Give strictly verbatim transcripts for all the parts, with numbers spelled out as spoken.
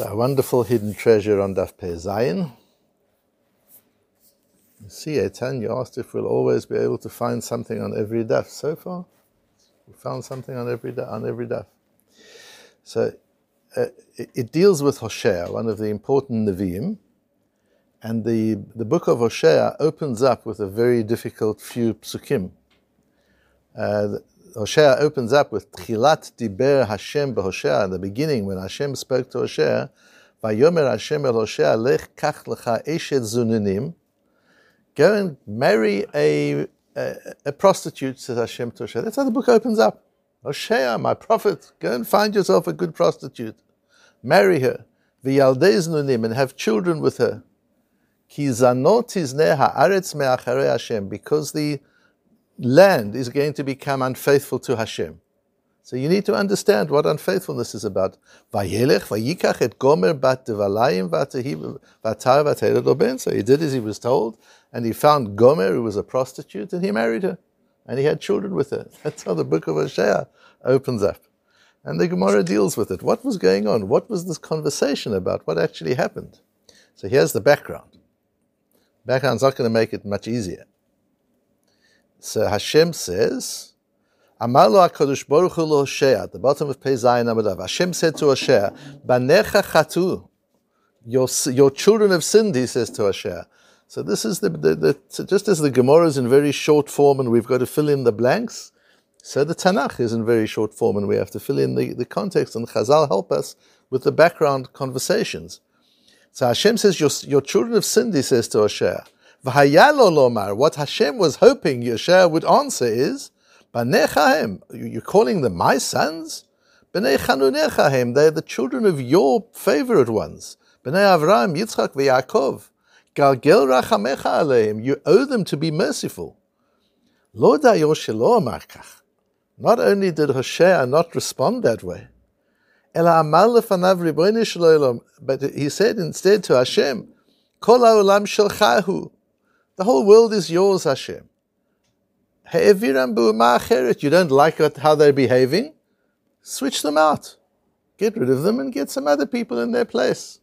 So a wonderful hidden treasure on Daf Pe Zayin. You see, Etan, you asked if we'll always be able to find something on every daf. So far, we found something on every daf. On every daf. So uh, it, it deals with Hoshea, one of the important Neviim. And the, the book of Hoshea opens up with a very difficult few psukim. Uh, Hoshea opens up with Tchilat Diber Hashem b'Hoshea. In the beginning, when Hashem spoke to Hoshea, v'yomer Hashem el Hoshea, lech kach lecha eshet zununim. Go and marry a, a, a prostitute, says Hashem to Hoshea. That's how the book opens up. Hoshea, my prophet, go and find yourself a good prostitute. Marry her. V'yaldez zununim, and have children with her. Ki zano tizne ha'aretz me'acharei Hashem, because the land is going to become unfaithful to Hashem. So you need to understand what unfaithfulness is about. Vayelech vayikach et Gomer bat devalayim vatar vataylo loben. So he did as he was told, and he found Gomer, who was a prostitute, and he married her, and he had children with her. That's how the book of Hoshea opens up, and the Gemara deals with it. What was going on? What was this conversation about? What actually happened? So here's the background. Background's not going to make it much easier. So Hashem says, Amar lo HaKadosh Baruch Hu lo Hoshea, at the bottom of Pei Zayin Amodav, Hashem said to Hoshea, Banecha Chatu, your, your children have sinned, he says to Hoshea. So this is the, the, the so just as the Gemara is in very short form and we've got to fill in the blanks, so the Tanakh is in very short form and we have to fill in the, the context, and Chazal help us with the background conversations. So Hashem says, your, your children have sinned, he says to Hoshea. V'haya lo lomar. What Hashem was hoping Yeshe'ah would answer is, Banecha, you're calling them my sons? B'nei chanunecha'em, they're the children of your favorite ones. B'nei Avraham, Yitzhak, V'yaakov. Galgel rachamecha Aleim, you owe them to be merciful. Lo dayo shelo amar kach. Not only did Hoshea not respond that way, but he said instead to Hashem, Kol ha'olam shelchahu. The whole world is yours, Hashem. He'eviram b'uma acheret. You don't like how they're behaving? Switch them out. Get rid of them and get some other people in their place.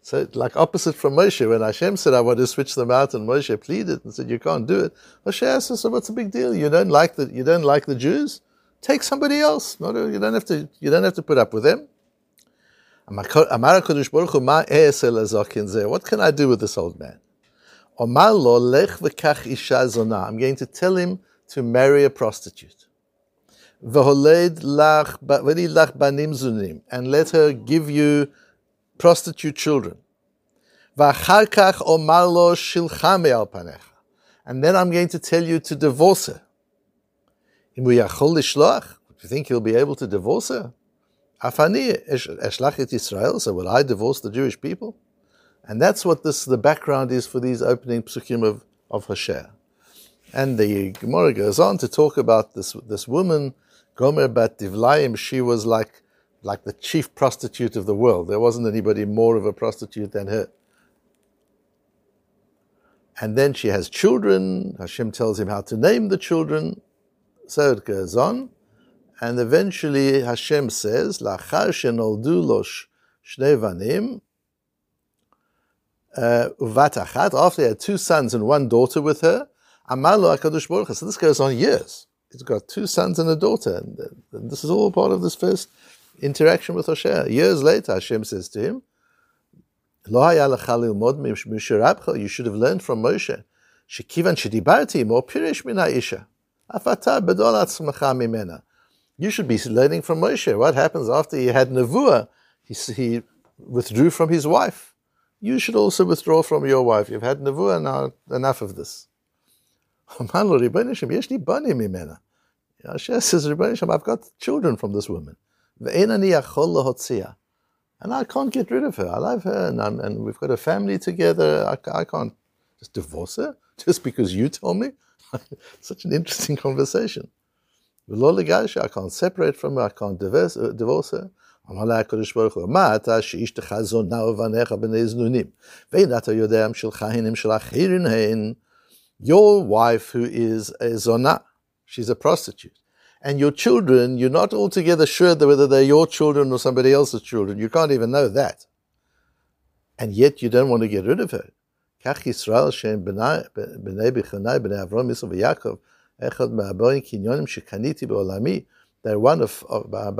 So, like opposite from Moshe, when Hashem said, I want to switch them out, and Moshe pleaded and said, you can't do it. Hoshea says, so what's the big deal? You don't like the, you don't like the Jews? Take somebody else. No, you don't have to. You don't have to put up with them. What can I do with this old man? I'm going to tell him to marry a prostitute. And let her give you prostitute children. And then I'm going to tell you to divorce her. Do you think he'll be able to divorce her? Afani eshlach et Yisrael, so will I divorce the Jewish people? And that's what this the background is for these opening psukim of, of Hoshea. And the Gemara goes on to talk about this this woman, Gomer bat Divlaim. She was like like the chief prostitute of the world. There wasn't anybody more of a prostitute than her. And then she has children. Hashem tells him how to name the children. So it goes on, and eventually Hashem says, "Lachar shenoldu losh shnei vanim uvatachat." After he had two sons and one daughter with her, Amar lo HaKadosh Baruch Hu. So this goes on years. He's got two sons and a daughter, and this is all part of this first interaction with Hoshea. Years later, Hashem says to him, "Lo haya lecha lilmod mishe rabcha. You should have learned from Moshe. Shekivan shedibarti mo pirish min ha'isha." You should be learning from Moshe. What happens after he had nevuah? He, he withdrew from his wife. You should also withdraw from your wife. You've had nevuah now. Enough of this. Hashem says, Ribbono shel Olam, I've got children from this woman. And I can't get rid of her. I love her, and, I'm, and we've got a family together. I, I can't just divorce her just because you told me. Such an interesting conversation. I can't separate from her, I can't divorce, uh, divorce her. Your wife who is a zonah, she's a prostitute. And your children, you're not altogether sure that whether they're your children or somebody else's children. You can't even know that. and yet you don't want to get rid of her. Kach Yisrael she'en b'nei b'chonai b'nei Avraham Yisrael v'yaakov echad ma'abayin kinyonim shekaniti b'olami. They're one of They're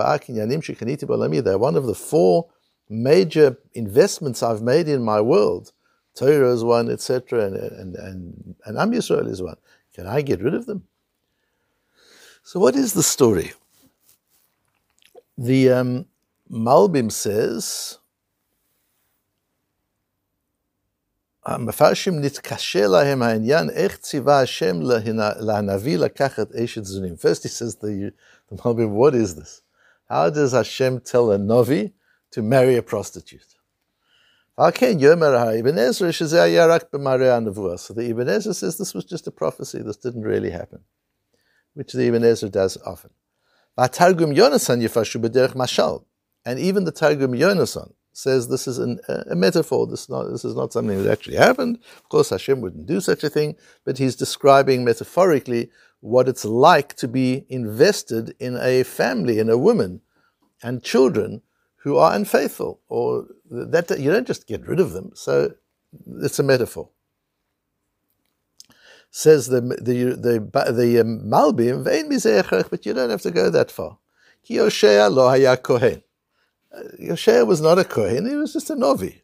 one of the four major investments I've made in my world. Torah is one, et cetera, and and and, and Am Yisrael is one. Can I get rid of them? So what is the story? The um, Malbim says, "Mafashim nitkashe lahem ha'inyan ech tziva Hashem la'navi lakachat eshet zunim." First, he says the the Malbim, what is this? How does Hashem tell a Novi to marry a prostitute? So the Ibn Ezra says this was just a prophecy, this didn't really happen, which the Ibn Ezra does often. And even the Targum Yonasan says this is an, a metaphor, this is, not, this is not something that actually happened. Of course Hashem wouldn't do such a thing, but he's describing metaphorically what it's like to be invested in a family, in a woman and children who are unfaithful, or that you don't just get rid of them. So it's a metaphor. Says the the the, the um, Malbim, "Vein mizeh, but you don't have to go that far. Ki Hoshea lo haya kohen. Hoshea was not a kohen; he was just a novi.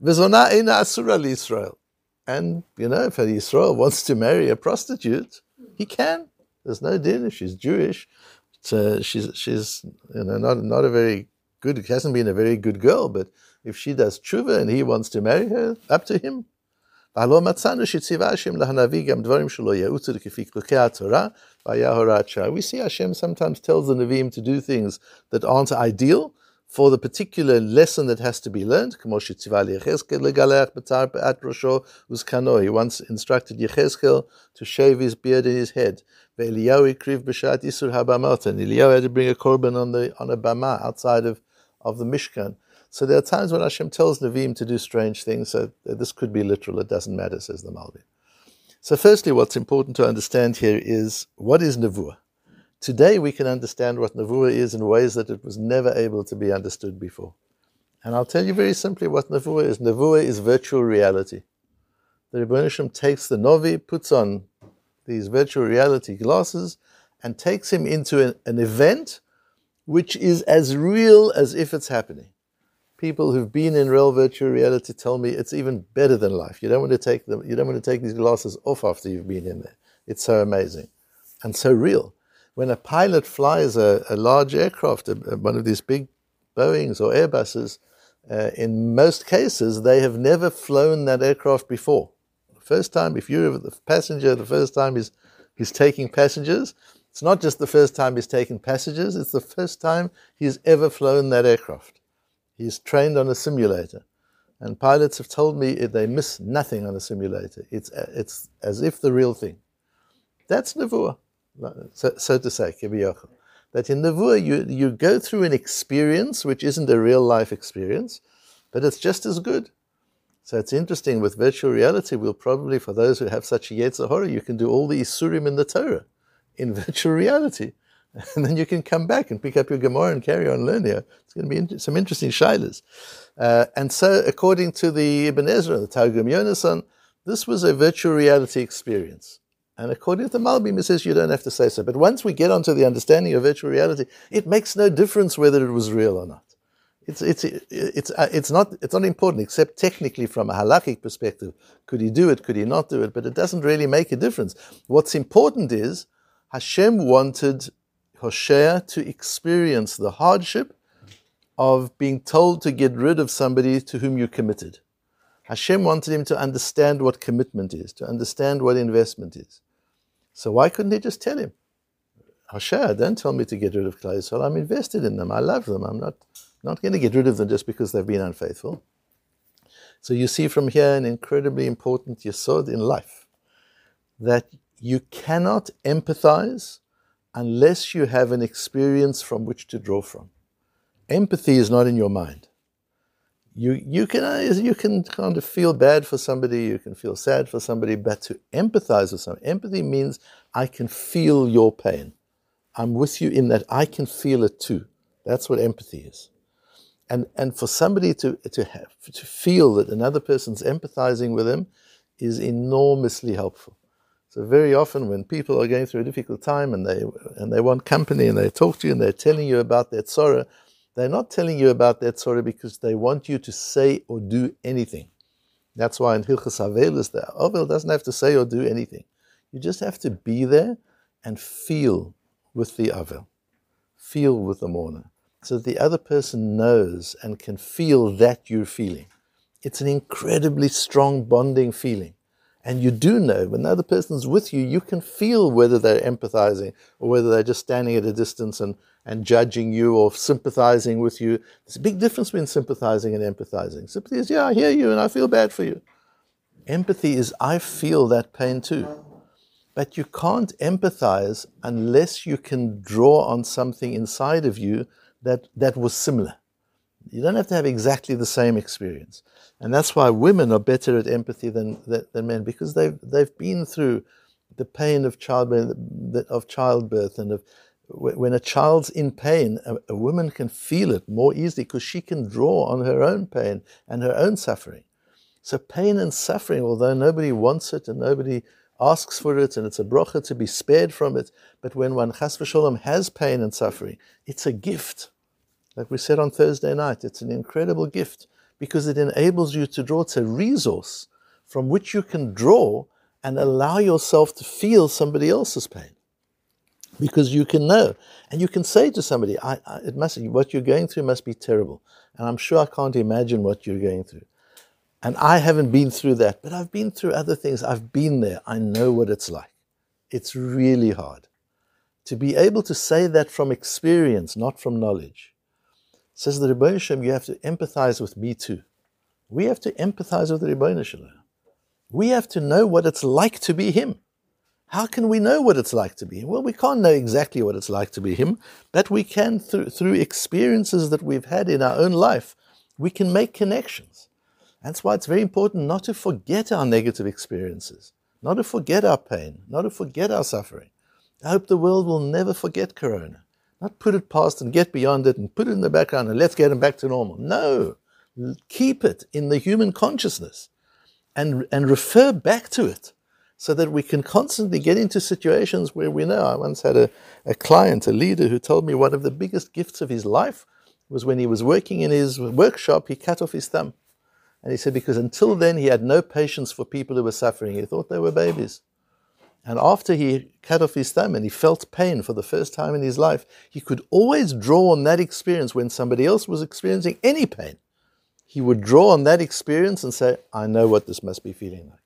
V'zona ina asura l'Yisrael. And you know, if Yisrael wants to marry a prostitute, he can. There's no din if she's Jewish. But, uh, she's she's you know not not a very good, it hasn't been a very good girl, but if she does tshuva and he wants to marry her, up to him. We see Hashem sometimes tells the Neviim to do things that aren't ideal for the particular lesson that has to be learned. He once instructed Yechezkel to shave his beard and his head. And Eliyahu had to bring a korban on, the, on a bama outside of of the Mishkan. So there are times when Hashem tells Neviim to do strange things, so this could be literal, it doesn't matter, says the Malbim. So firstly, what's important to understand here is, what is nevuah? Today we can understand what nevuah is in ways that it was never able to be understood before. And I'll tell you very simply what nevuah is. Nevuah is virtual reality. The Ribbono shel Olam takes the Novi, puts on these virtual reality glasses, and takes him into an, an event which is as real as if it's happening. People who've been in real virtual reality tell me it's even better than life. You don't want to take them, you don't want to take these glasses off after you've been in there. It's so amazing and so real. When a pilot flies a, a large aircraft, a, a, one of these big Boeings or Airbuses, uh, in most cases they have never flown that aircraft before. First time, if you're the passenger, the first time he's, he's taking passengers, it's not just the first time he's taking passengers, it's the first time he's ever flown that aircraft. He's trained on a simulator. And pilots have told me they miss nothing on a simulator. It's, it's as if the real thing. That's nevuah, so, so to say, v'yaakov. That in nevuah you, you go through an experience which isn't a real life experience, but it's just as good. So it's interesting, with virtual reality, we'll probably, for those who have such a yetzer hara, you can do all the isurim in the Torah in virtual reality. And then you can come back and pick up your Gemara and carry on learning here. It's going to be inter- some interesting shilas. Uh, and so, according to the Ibn Ezra, the Targum Yonasan, this was a virtual reality experience. And according to the Malbim, it says you don't have to say so. But once we get onto the understanding of virtual reality, it makes no difference whether it was real or not. It's it's it's uh, it's not it's not important, except technically from a halakhic perspective. Could he do it? Could he not do it? But it doesn't really make a difference. What's important is Hashem wanted Hoshea to experience the hardship of being told to get rid of somebody to whom you committed. Hashem wanted him to understand what commitment is, to understand what investment is. So why couldn't he just tell him, Hoshea, don't tell me to get rid of Klal Yisrael. I'm invested in them. I love them. I'm not. Not going to get rid of them just because they've been unfaithful. So you see from here an incredibly important yesod in life, that you cannot empathize unless you have an experience from which to draw from. Empathy is not in your mind. You you can you can kind of feel bad for somebody, you can feel sad for somebody, but to empathize with someone, empathy means I can feel your pain. I'm with you in that. I can feel it too. That's what empathy is. And and for somebody to to have, to feel that another person's empathizing with him is enormously helpful. So very often when people are going through a difficult time and they and they want company and they talk to you and they're telling you about their tzorah, they're not telling you about their tzorah because they want you to say or do anything. That's why in Hilchos Havelis, the Ovel doesn't have to say or do anything. You just have to be there and feel with the Ovel, feel with the mourner, so that the other person knows and can feel that you're feeling. It's an incredibly strong bonding feeling. And you do know, when the other person's with you, you can feel whether they're empathizing or whether they're just standing at a distance and, and judging you or sympathizing with you. There's a big difference between sympathizing and empathizing. Sympathy is, yeah, I hear you and I feel bad for you. Empathy is, I feel that pain too. But you can't empathize unless you can draw on something inside of you that, that was similar. You don't have to have exactly the same experience. And that's why women are better at empathy than than, than men, because they've, they've been through the pain of childbirth, of childbirth and of, when a child's in pain, a, a woman can feel it more easily because she can draw on her own pain and her own suffering. So pain and suffering, although nobody wants it and nobody asks for it and it's a bracha to be spared from it, but when one chas v'sholom has pain and suffering, it's a gift. Like we said on Thursday night, it's an incredible gift because it enables you to draw. It's a resource from which you can draw and allow yourself to feel somebody else's pain, because you can know. And you can say to somebody, I, I, it must, what you're going through must be terrible. And I'm sure I can't imagine what you're going through. And I haven't been through that, but I've been through other things. I've been there. I know what it's like. It's really hard. To be able to say that from experience, not from knowledge. Says the Ribbono shel Olam, you have to empathize with me too. We have to empathize with the Ribbono shel Olam. We have to know what it's like to be him. How can we know what it's like to be him? Well, we can't know exactly what it's like to be him, but we can, through, through experiences that we've had in our own life, we can make connections. That's why it's very important not to forget our negative experiences, not to forget our pain, not to forget our suffering. I hope the world will never forget Corona. Not put it past and get beyond it and put it in the background and let's get him back to normal. No, keep it in the human consciousness and, and refer back to it so that we can constantly get into situations where we know. I once had a, a client, a leader, who told me one of the biggest gifts of his life was when he was working in his workshop, he cut off his thumb. And he said because until then he had no patience for people who were suffering. He thought they were babies. And after he cut off his thumb and he felt pain for the first time in his life, he could always draw on that experience when somebody else was experiencing any pain. He would draw on that experience and say, I know what this must be feeling like.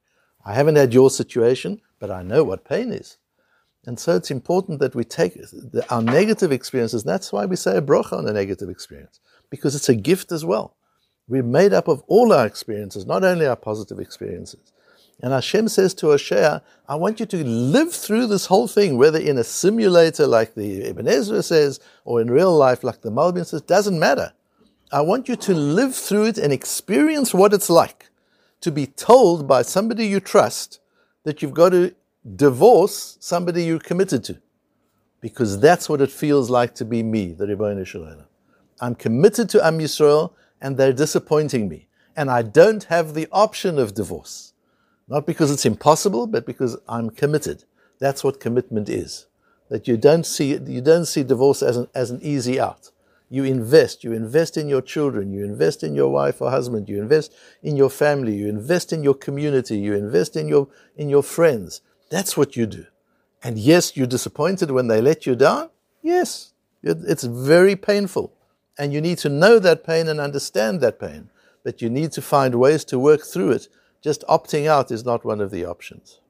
I haven't had your situation, but I know what pain is. And so it's important that we take our negative experiences, and that's why we say a bracha on a negative experience, because it's a gift as well. We're made up of all our experiences, not only our positive experiences. And Hashem says to Hoshea, I want you to live through this whole thing, whether in a simulator like the Ibn Ezra says, or in real life like the Malbim says, doesn't matter. I want you to live through it and experience what it's like to be told by somebody you trust that you've got to divorce somebody you're committed to. Because that's what it feels like to be me, the Ribbono shel Olam. I'm committed to Am Yisrael and they're disappointing me. And I don't have the option of divorce. Not because it's impossible, but because I'm committed. That's what commitment is. That you don't see you don't see divorce as an as an easy out. You invest. You invest in your children. You invest in your wife or husband. You invest in your family. You invest in your community. You invest in your in your friends. That's what you do. And yes, you're disappointed when they let you down. Yes, it's very painful. And you need to know that pain and understand that pain. But you need to find ways to work through it. Just opting out is not one of the options.